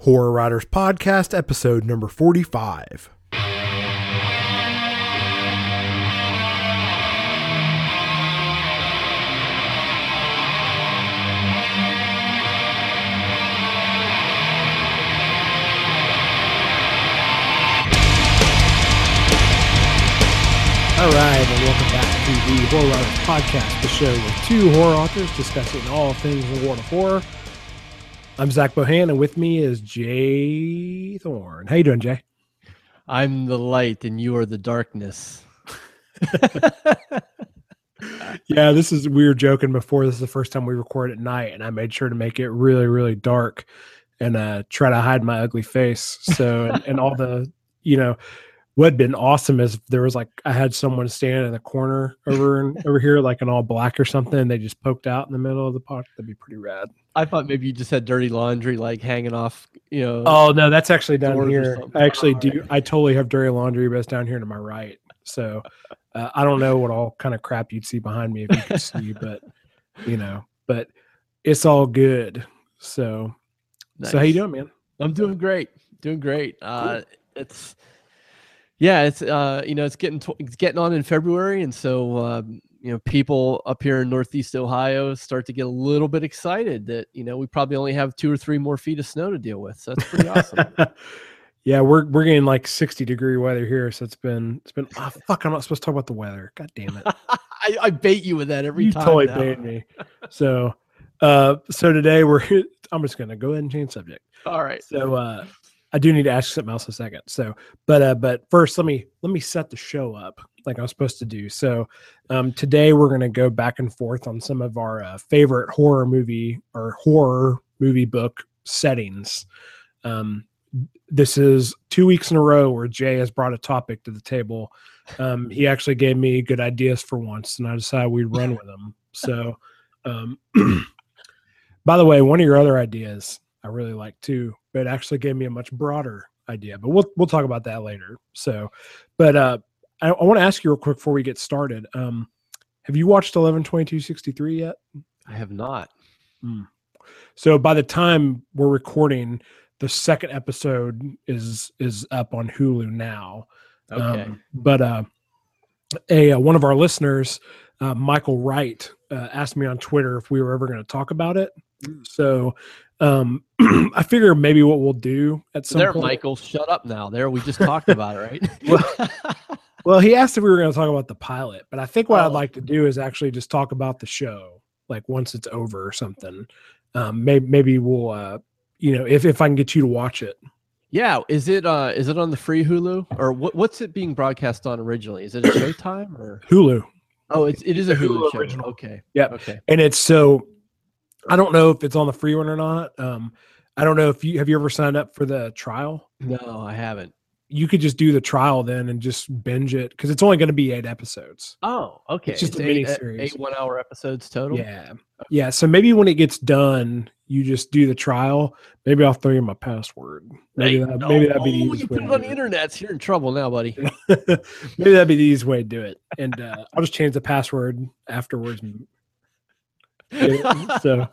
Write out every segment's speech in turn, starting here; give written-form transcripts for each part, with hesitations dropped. Horror Writers Podcast, episode number 45. All right, and welcome back to the Horror Writers Podcast, the show with two horror authors discussing all things in the world of horror. I'm Zach Bohannon, and with me is J. Thorn. How you doing, Jay? I'm the light, and you are the darkness. Yeah, this is, we were joking before. This is the first time we record at night, and I made sure to make it really, really dark and try to hide my ugly face. So, and all the, you know. What had been awesome is there was like, I had someone stand in the corner over here, like in all black or something, and they just poked out in the middle of the podcast. That'd be pretty rad. I thought maybe you just had dirty laundry, like hanging off, you know. Oh no, that's actually down here. I actually do. I totally have dirty laundry, but it's down here to my right. So I don't know what all kind of crap you'd see behind me if you could see, but you know, but it's all good. So, nice. So how you doing, man? I'm doing great. Doing great. It's getting on in February, and so you know, people up here in Northeast Ohio start to get a little bit excited that, you know, we probably only have 2 or 3 more feet of snow to deal with. So that's pretty awesome. Yeah, we're getting like 60-degree weather here, so it's been. Oh, fuck, I'm not supposed to talk about the weather. God damn it! I bait you with that every time. You totally bait me. So today I'm just gonna go ahead and change subject. All right. So. I do need to ask something else in a second. So, but first, let me set the show up like I was supposed to do. So, today we're going to go back and forth on some of our favorite horror movie book settings. This is 2 weeks in a row where Jay has brought a topic to the table. He actually gave me good ideas for once, and I decided we'd run with them. So, by the way, one of your other ideas I really like too. It actually gave me a much broader idea, but we'll talk about that later. So, but I want to ask you real quick before we get started. Have you watched 11/22/63 yet? I have not. Mm. So by the time we're recording, the second episode is up on Hulu now. Okay. But one of our listeners, Michael Wright, asked me on Twitter if we were ever going to talk about it. So. I figure maybe what we'll do at some point. Michael, shut up now. There, we just talked about it, right? Well, he asked if we were going to talk about the pilot, but I think what I'd like to do is actually just talk about the show, like once it's over or something. Maybe we'll, you know, if I can get you to watch it. Yeah, is it on the free Hulu, or what's it being broadcast on originally? Is it a Showtime or Hulu? Oh, it is a Hulu show. Original. Okay, yeah, okay, and it's so. I don't know if it's on the free one or not. I don't know if you ever signed up for the trial? No, I haven't. You could just do the trial then and just binge it because it's only going to be 8 episodes. Oh, okay. It's just a mini series. 8 one-hour episodes total? Yeah. Yeah, so maybe when it gets done, you just do the trial. Maybe I'll throw you my password. Maybe that'd be the easiest way. You put it on the internet, so you're in trouble now, buddy. Maybe that'd be the easiest way to do it. And I'll just change the password afterwards. So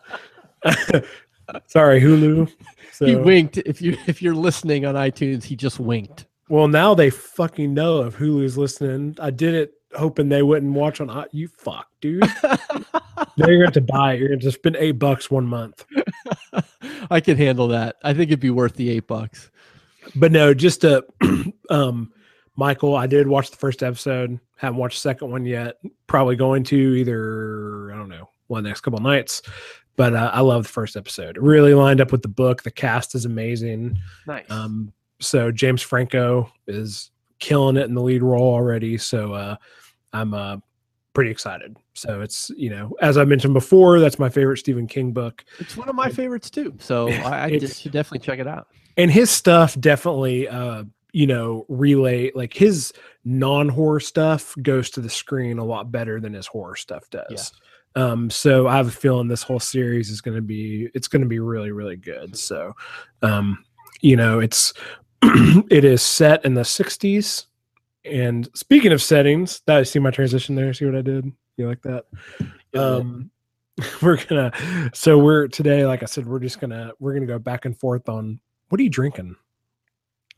sorry, Hulu. So, he winked. If you're listening on iTunes, he just winked. Well, now they fucking know if Hulu's listening. I did it hoping they wouldn't watch on. You fuck, dude. Now you're going to buy it. You're going to spend $8 one month. I can handle that. I think it'd be worth the $8. But no, just Michael, I did watch the first episode. Haven't watched the second one yet. Probably going to either. I don't know. The next couple of nights, but I love the first episode. It really lined up with the book. The cast is amazing. Nice. So James Franco is killing it in the lead role already. So I'm pretty excited. So it's, you know, as I mentioned before, that's my favorite Stephen King book. It's one of my favorites too. So I just should definitely check it out. And his stuff definitely, you know, relate, like his non-horror stuff goes to the screen a lot better than his horror stuff does. Yeah. So I have a feeling this whole series is going to be, it's going to be really, really good. So, you know, it is set in the 60s. And speaking of settings, see my transition there. See what I did? You like that? We're going to, so we're today, like I said, we're going to go back and forth on What are you drinking?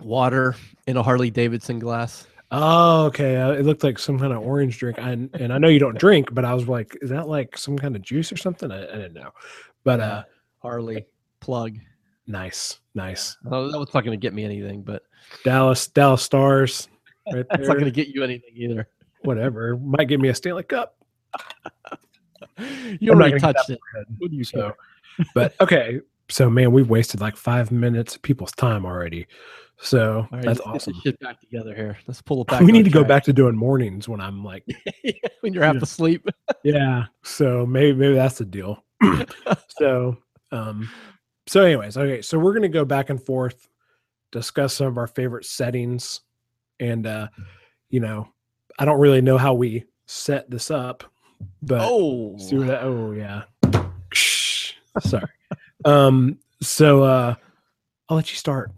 Water in a Harley Davidson glass. Oh, okay. It looked like some kind of orange drink. And I know you don't drink, but I was like, is that like some kind of juice or something? I didn't know. But Harley plug. Nice, nice. Oh, that was not going to get me anything, but Dallas Stars. Right there. It's not going to get you anything either. Whatever. Might give me a Stanley Cup. You already touched it. What do you say? But okay. So man, we've wasted like 5 minutes of people's time already. So right, that's awesome. Get this shit back together here. Let's pull it back. We need to go back to doing mornings when I'm like when you're half asleep. Yeah. So maybe that's the deal. So anyways, okay. So we're gonna go back and forth, discuss some of our favorite settings, and I don't really know how we set this up, but sorry. So I'll let you start.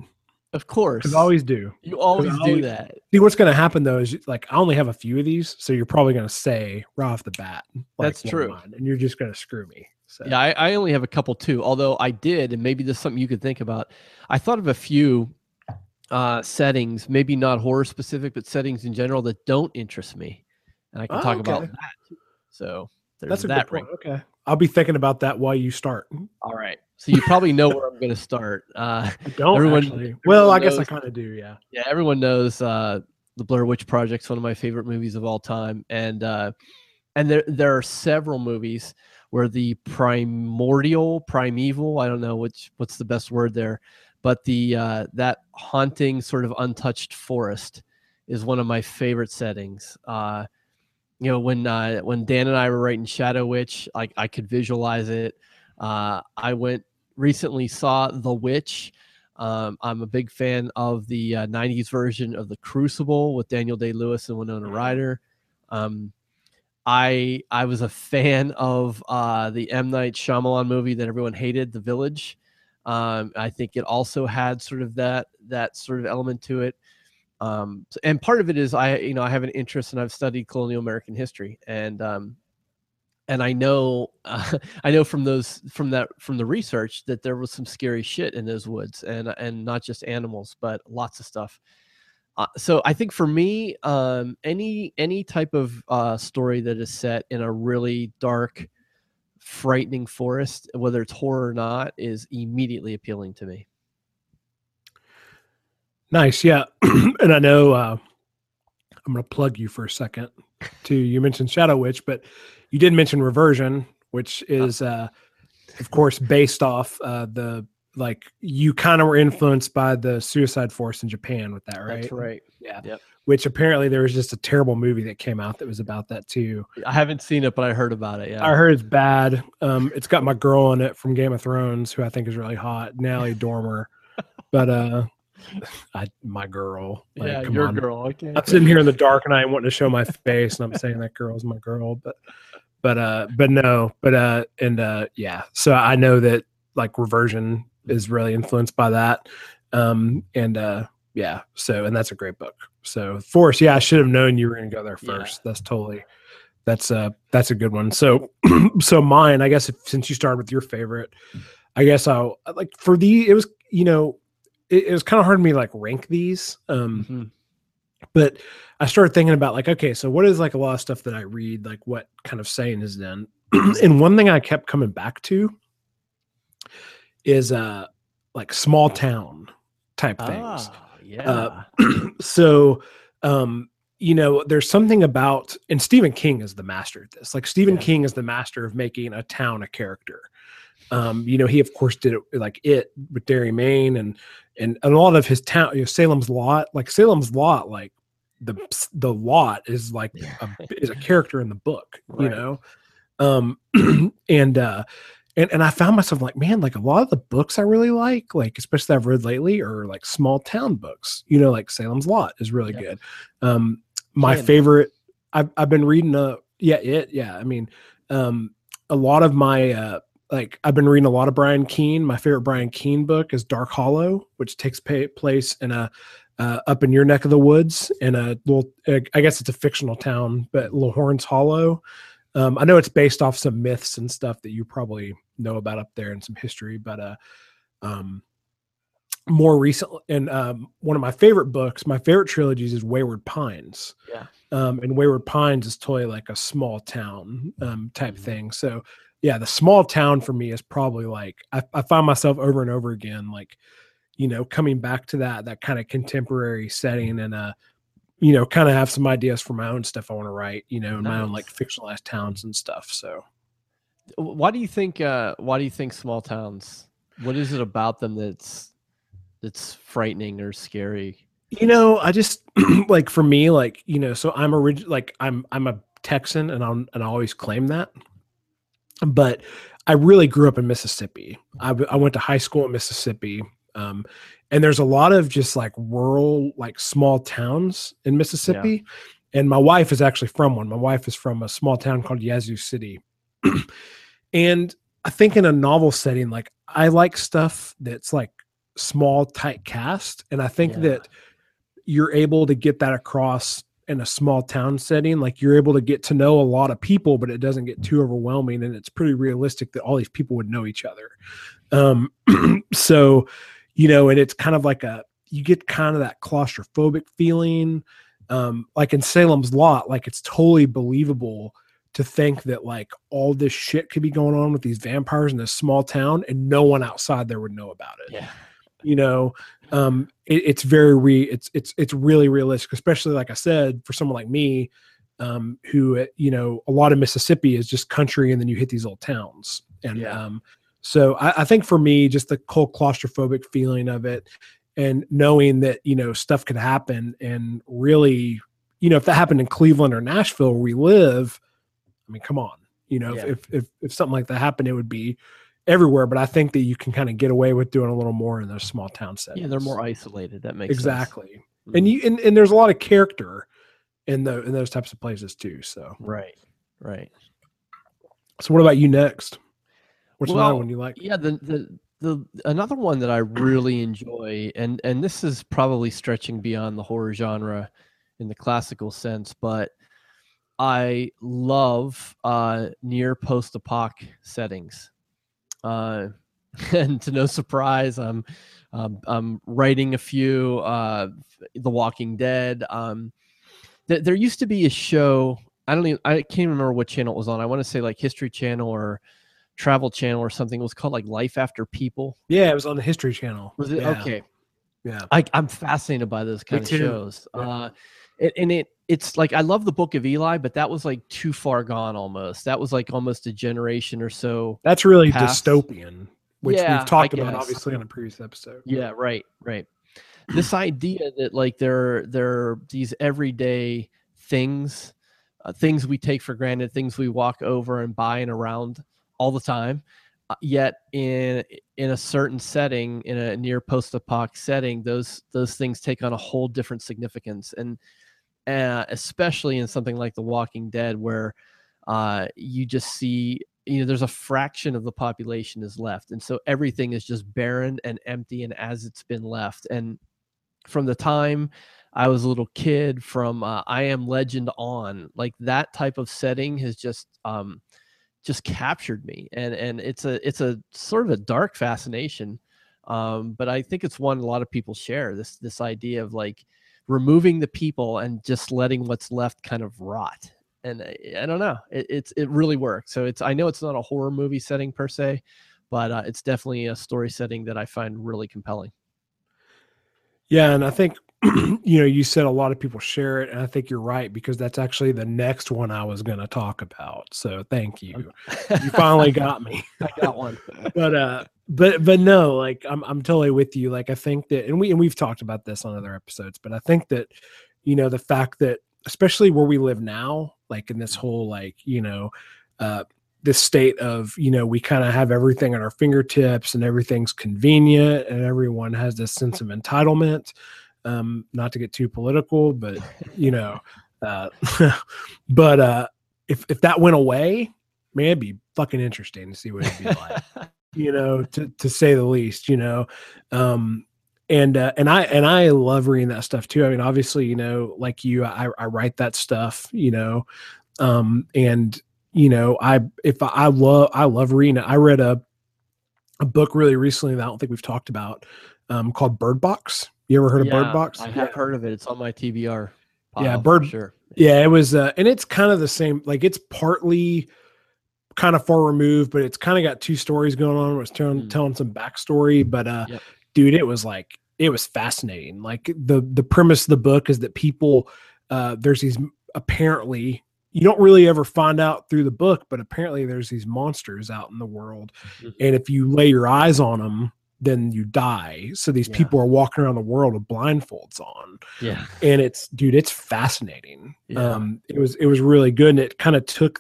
Of course. Because I always do. You always do that. See, what's going to happen, though, is like I only have a few of these, so you're probably going to say right off the bat. Like, that's true. And you're just going to screw me. So. Yeah, I only have a couple, too. Although I did, and maybe this is something you could think about. I thought of a few settings, maybe not horror-specific, but settings in general that don't interest me. And I can talk about that. So that's a good point. Okay. I'll be thinking about that while you start. All right. So you probably know where I'm going to start. I don't actually. Well, I guess I kind of do, yeah. Yeah, everyone knows the Blair Witch Project's one of my favorite movies of all time. And there are several movies where the primeval, I don't know what's the best word there, but the that haunting sort of untouched forest is one of my favorite settings. When Dan and I were writing Shadow Witch, I could visualize it. I recently saw The Witch. I'm a big fan of the 90s version of The Crucible with Daniel Day-Lewis and Winona Ryder. I was a fan of the M. Night Shyamalan movie that everyone hated, The Village. I think it also had sort of that sort of element to it. And part of it is I have an interest and I've studied colonial American history and I know from the research that there was some scary shit in those woods and not just animals, but lots of stuff. So I think for me, any type of story that is set in a really dark, frightening forest, whether it's horror or not, is immediately appealing to me. Nice, yeah. And I know I'm going to plug you for a second, too. You mentioned Shadow Witch, but you did mention Reversion, which is, of course, based off you kind of were influenced by the suicide force in Japan with that, right? That's right. Yeah. Yep. Which apparently there was just a terrible movie that came out that was about that, too. I haven't seen it, but I heard about it, yeah. I heard it's bad. It's got my girl in it from Game of Thrones, who I think is really hot, Natalie Dormer. But... my girl. Like, yeah, your girl. Okay. I'm sitting here in the dark and I want to show my face, and I'm saying that girl's my girl, but no. So I know that like Reversion is really influenced by that, and that's a great book. So Forrest, yeah, I should have known you were going to go there first. Yeah. That's a good one. So so mine, I guess, since you started with your favorite, I guess I'll like for the it was you know. It was kind of hard to me like rank these, mm-hmm. But I started thinking about like, okay, so what is like a lot of stuff that I read, like what kind of saying is then? And one thing I kept coming back to is like small town type things. Yeah. There's something about, and Stephen King is the master at this. Like Stephen King is the master of making a town a character. He of course did it like it with Derry, Maine, and a lot of his town, Salem's Lot, like the lot is like is a character in the book, right. And I found myself like, man, like a lot of the books I really like especially that I've read lately are like small town books, like Salem's Lot is really good. My favorite, I've been reading a lot of my, I've been reading a lot of Brian Keene. My favorite Brian Keene book is Dark Hollow, which takes place in up in your neck of the woods in a little, I guess it's a fictional town, but Lil Horn's Hollow. I know it's based off some myths and stuff that you probably know about up there and some history, but more recently, and one of my favorite books, my favorite trilogies, is Wayward Pines. Yeah. And Wayward Pines is totally like a small town type thing. So yeah, the small town for me is probably like, I find myself over and over again, like, you know, coming back to that kind of contemporary setting, and you know, kind of have some ideas for my own stuff I want to write, you know, in my own like fictionalized towns and stuff. So why do you think small towns, what is it about them that's frightening or scary? You know, I just like, for me, like, you know, so I'm originally, like, I'm a Texan, and I always claim that, but I really grew up in Mississippi. I went to high school in Mississippi. And there's a lot of just like rural, like small towns in Mississippi. Yeah. And my wife is actually from one. My wife is from a small town called Yazoo City. And I think in a novel setting, like, I like stuff that's like small, tight cast. And I think that you're able to get that across in a small town setting. Like, you're able to get to know a lot of people, but it doesn't get too overwhelming. And it's pretty realistic that all these people would know each other. So, you know, and it's kind of like you get kind of that claustrophobic feeling. Like in Salem's Lot, like, it's totally believable to think that like all this shit could be going on with these vampires in this small town, and no one outside there would know about it. Yeah. You know, it's very it's really realistic, especially, like I said, for someone like me, who, you know, a lot of Mississippi is just country, and then you hit these little towns. And so I think for me, just the cold claustrophobic feeling of it, and knowing that, you know, stuff could happen, and really, you know, if that happened in Cleveland or Nashville where we live, I mean, come on, you know, if something like that happened, it would be everywhere. But I think that you can kind of get away with doing a little more in those small town settings. Yeah, they're more isolated. That makes sense. Mm-hmm. And and there's a lot of character in those types of places too. So right. So what about you next? Which another one you like? Yeah, the another one that I really enjoy, and this is probably stretching beyond the horror genre in the classical sense, but I love near post-apoc settings. And to no surprise, I'm writing a few. The Walking Dead. There used to be a show. I can't remember what channel it was on. I want to say like History Channel or Travel Channel or something. It was called like Life After People. Yeah, it was on the History Channel. Was it? Yeah. Okay. Yeah. I'm fascinated by those kind of shows. Yeah. It's like, I love the Book of Eli, but that was like too far gone almost. That was like almost a generation or so. That's really past. Dystopian, which we've talked about obviously on a previous episode. Yeah, right. This idea that like there are these everyday things, things we take for granted, things we walk over and buy and around all the time, yet in a certain setting, in a near post-apoc setting, those things take on a whole different significance. And especially in something like The Walking Dead, where you just see, you know, there's a fraction of the population is left, and so everything is just barren and empty and as it's been left. And from the time I was a little kid, from I Am Legend on, like that type of setting has just captured me, and it's a sort of a dark fascination, but I think it's one a lot of people share, this idea of like removing the people and just letting what's left kind of rot. And I don't know, it really works. So I know it's not a horror movie setting per se, but it's definitely a story setting that I find really compelling. Yeah, and I think you know, you said a lot of people share it, and I think you're right, because that's actually the next one I was going to talk about. So thank you. You finally got me. I got one. But no, like I'm totally with you. Like I think that, and we've talked about this on other episodes, but I think that, you know, the fact that, especially where we live now, like in this whole, like, you know, this state of, you know, we kind of have everything at our fingertips and everything's convenient and everyone has this sense of entitlement. Not to get too political, but you know, but if that went away, man, it'd be fucking interesting to see what it'd be like, you know, to say the least, you know, and I love reading that stuff too. I mean, obviously, you know, like you, I write that stuff, you know, and you know, I love reading it. I read a book really recently that I don't think we've talked about. called Bird Box. You ever heard of Bird Box? I have heard of it. It's on my TBR. Yeah, it was, and it's kind of the same. Like, it's partly kind of far removed, but it's kind of got two stories going on. It was telling some backstory, but dude, it was like, it was fascinating. Like the premise of the book is that people, there's these, apparently you don't really ever find out through the book, but apparently there's these monsters out in the world. Mm-hmm. And if you lay your eyes on them, then you die. So these people are walking around the world with blindfolds on. Yeah. And it's, dude, it's fascinating. Yeah. It was really good. And it kind of took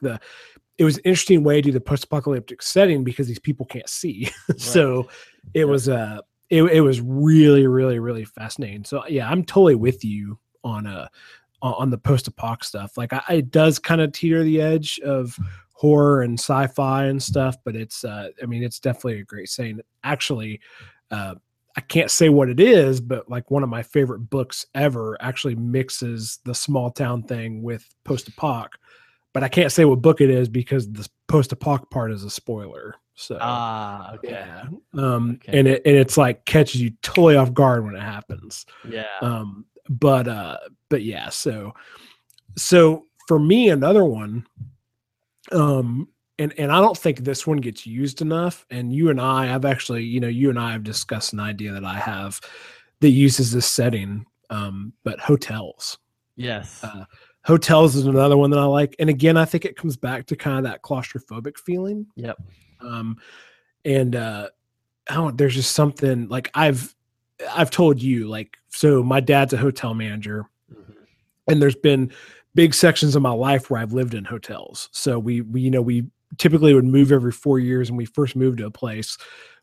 it was an interesting way to do the post-apocalyptic setting because these people can't see. Right. So it was, it was really, really, really fascinating. So yeah, I'm totally with you on the post-apoc stuff. Like it does kind of teeter the edge of horror and sci-fi and stuff, but it's it's definitely a great saying. Actually, I can't say what it is, but like one of my favorite books ever actually mixes the small town thing with post-apoc, but I can't say what book it is because the post-apoc part is a spoiler. So okay. And it's like catches you totally off guard when it happens. So for me, another one, and I don't think this one gets used enough. And you and I have discussed an idea that I have that uses this setting, but hotels. Yes. Hotels is another one that I like. And again, I think it comes back to kind of that claustrophobic feeling. Yep. There's just something like I've told you, like, so my dad's a hotel manager, and there's been big sections of my life where I've lived in hotels. So we typically would move every 4 years. When we first moved to a place,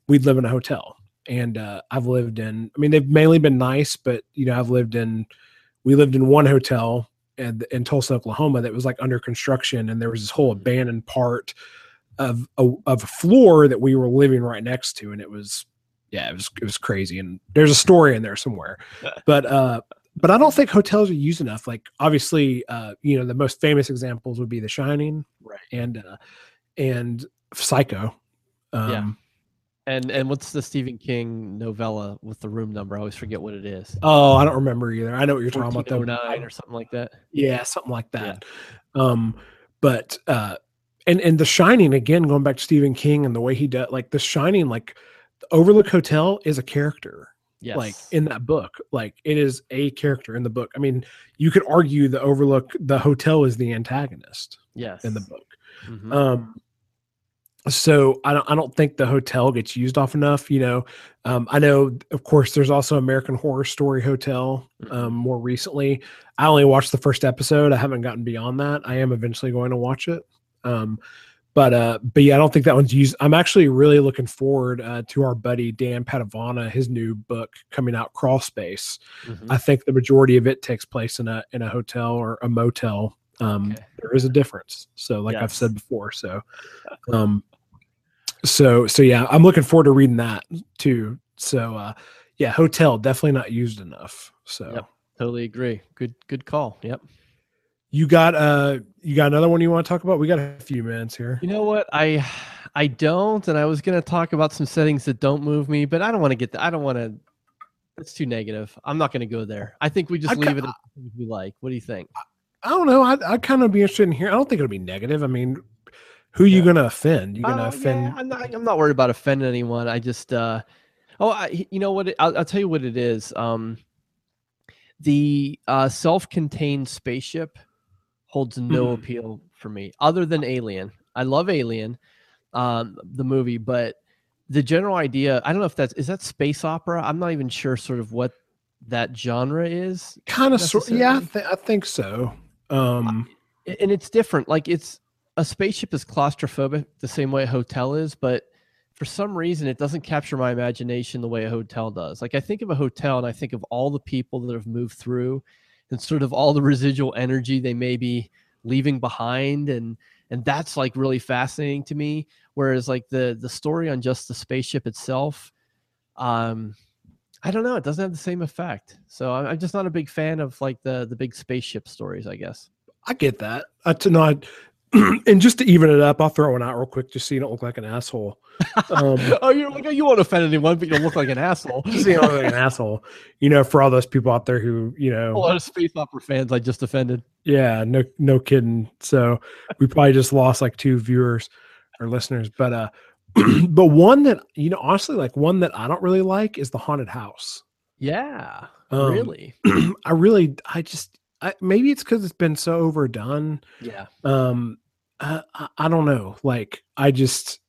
we'd live in a hotel, and I've lived in, I mean, they've mainly been nice, but you know, we lived in one hotel in Tulsa, Oklahoma, that was like under construction. And there was this whole abandoned part of a floor that we were living right next to. And it was crazy. And there's a story in there somewhere, but I don't think hotels are used enough. Like obviously, the most famous examples would be The Shining, right, and Psycho. And what's the Stephen King novella with the room number? I always forget what it is. Oh, I don't remember either. I know what you're talking about, though. 1409 or something like that. Yeah, something like that. Yeah. And The Shining, again, going back to Stephen King and the way he does, like The Shining, like Overlook Hotel is a character. Yes. Like in that book, like it is a character in the book. I mean, you could argue the hotel is the antagonist. Yes. In the book. Mm-hmm. So I don't think the hotel gets used off enough, you know. I know, of course, there's also American Horror Story Hotel more recently. I only watched the first episode. I haven't gotten beyond that. I am eventually going to watch it. But yeah, I don't think that one's used. I'm actually really looking forward to our buddy Dan Padavona, his new book coming out, Crawl Space. Mm-hmm. I think the majority of it takes place in a hotel or a motel. There is a difference. So like I've said before, so yeah, I'm looking forward to reading that too. So yeah, hotel definitely not used enough. So totally agree. Good call. Yep. You got another one you want to talk about? We got a few minutes here. You know what? I don't, and I was going to talk about some settings that don't move me, but I don't want to get that. I don't want to. It's too negative. I'm not going to go there. I think we just leave it as we like. What do you think? I don't know. I'd kind of be interested in here. I don't think it'll be negative. I mean, who are you going to offend? You're going to offend. Yeah, I'm not worried about offending anyone. I just, you know what? I'll tell you what it is. The self-contained spaceship holds no appeal for me other than Alien. I love Alien, the movie, but the general idea, I don't know if is that space opera? I'm not even sure sort of what that genre is. Kind of sort. Yeah, I think so. And it's different. Like it's a spaceship is claustrophobic the same way a hotel is, but for some reason it doesn't capture my imagination the way a hotel does. Like I think of a hotel and I think of all the people that have moved through and sort of all the residual energy they may be leaving behind. And that's like really fascinating to me. Whereas like the story on just the spaceship itself, I don't know. It doesn't have the same effect. So I'm just not a big fan of like the big spaceship stories, I guess. I get that. And just to even it up, I'll throw one out real quick just so you don't look like an asshole. Oh, you like, you won't offend anyone, but you don't look like an asshole. Just so you don't look like an asshole. You know, for all those people out there who, you know. A lot of space opera fans I just offended. Yeah, no kidding. So we probably just lost like 2 viewers or listeners. But but one that, you know, honestly, like one that I don't really like is The Haunted House. Yeah, really. I maybe it's because it's been so overdone. Yeah. I don't know. Like I just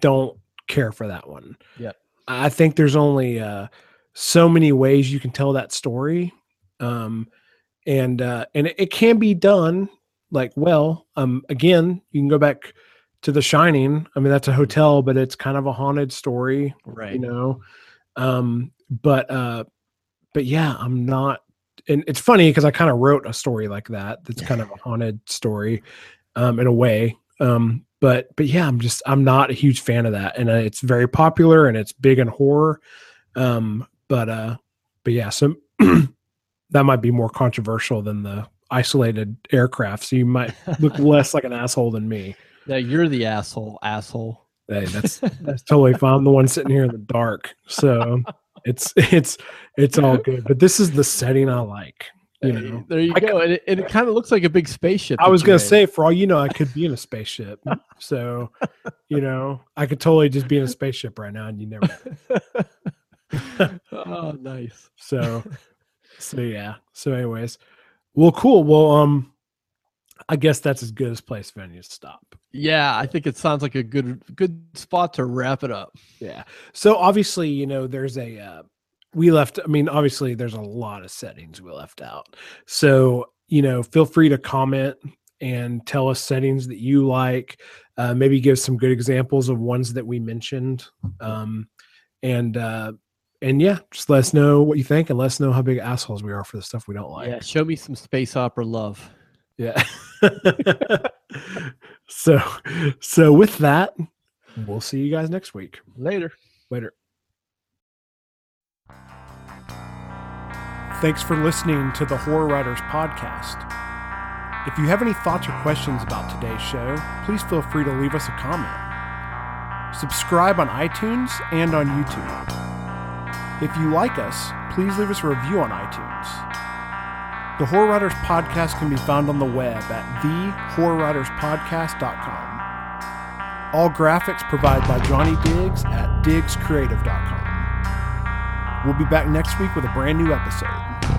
don't care for that one. Yeah. I think there's only so many ways you can tell that story, and it can be done like well. Again, you can go back to The Shining. I mean, that's a hotel, but it's kind of a haunted story, right? You know. But yeah, I'm not. And it's funny because I kind of wrote a story like that. That's kind of a haunted story, in a way. But yeah, I'm not a huge fan of that. And it's very popular and it's big in horror. But yeah, so that might be more controversial than the isolated aircraft. So you might look less like an asshole than me. Yeah, you're the asshole. Hey, that's totally fine. I'm the one sitting here in the dark. So. It's all good, but this is the setting I like. You know, there you go, and it kind of looks like a big spaceship. I was gonna say, for all you know, I could be in a spaceship. So, you know, I could totally just be in a spaceship right now, and you never. Oh, nice. So yeah. So, anyways, well, cool. Well, I guess that's as good as place venue to stop. Yeah, I think it sounds like a good spot to wrap it up. Yeah. So obviously, you know, there's a obviously there's a lot of settings we left out. So, you know, feel free to comment and tell us settings that you like. Maybe give some good examples of ones that we mentioned. And yeah, just let us know what you think and let us know how big assholes we are for the stuff we don't like. Yeah, show me some space opera love. Yeah. So with that, we'll see you guys next week. Later. Thanks for listening to the Horror Writers Podcast. If you have any thoughts or questions about today's show, please feel free to leave us a comment. Subscribe on iTunes and on YouTube. If you like us, please leave us a review on iTunes. The Horror Writers Podcast can be found on the web at thehorrorwriterspodcast.com. All graphics provided by Johnny Diggs at diggscreative.com. We'll be back next week with a brand new episode.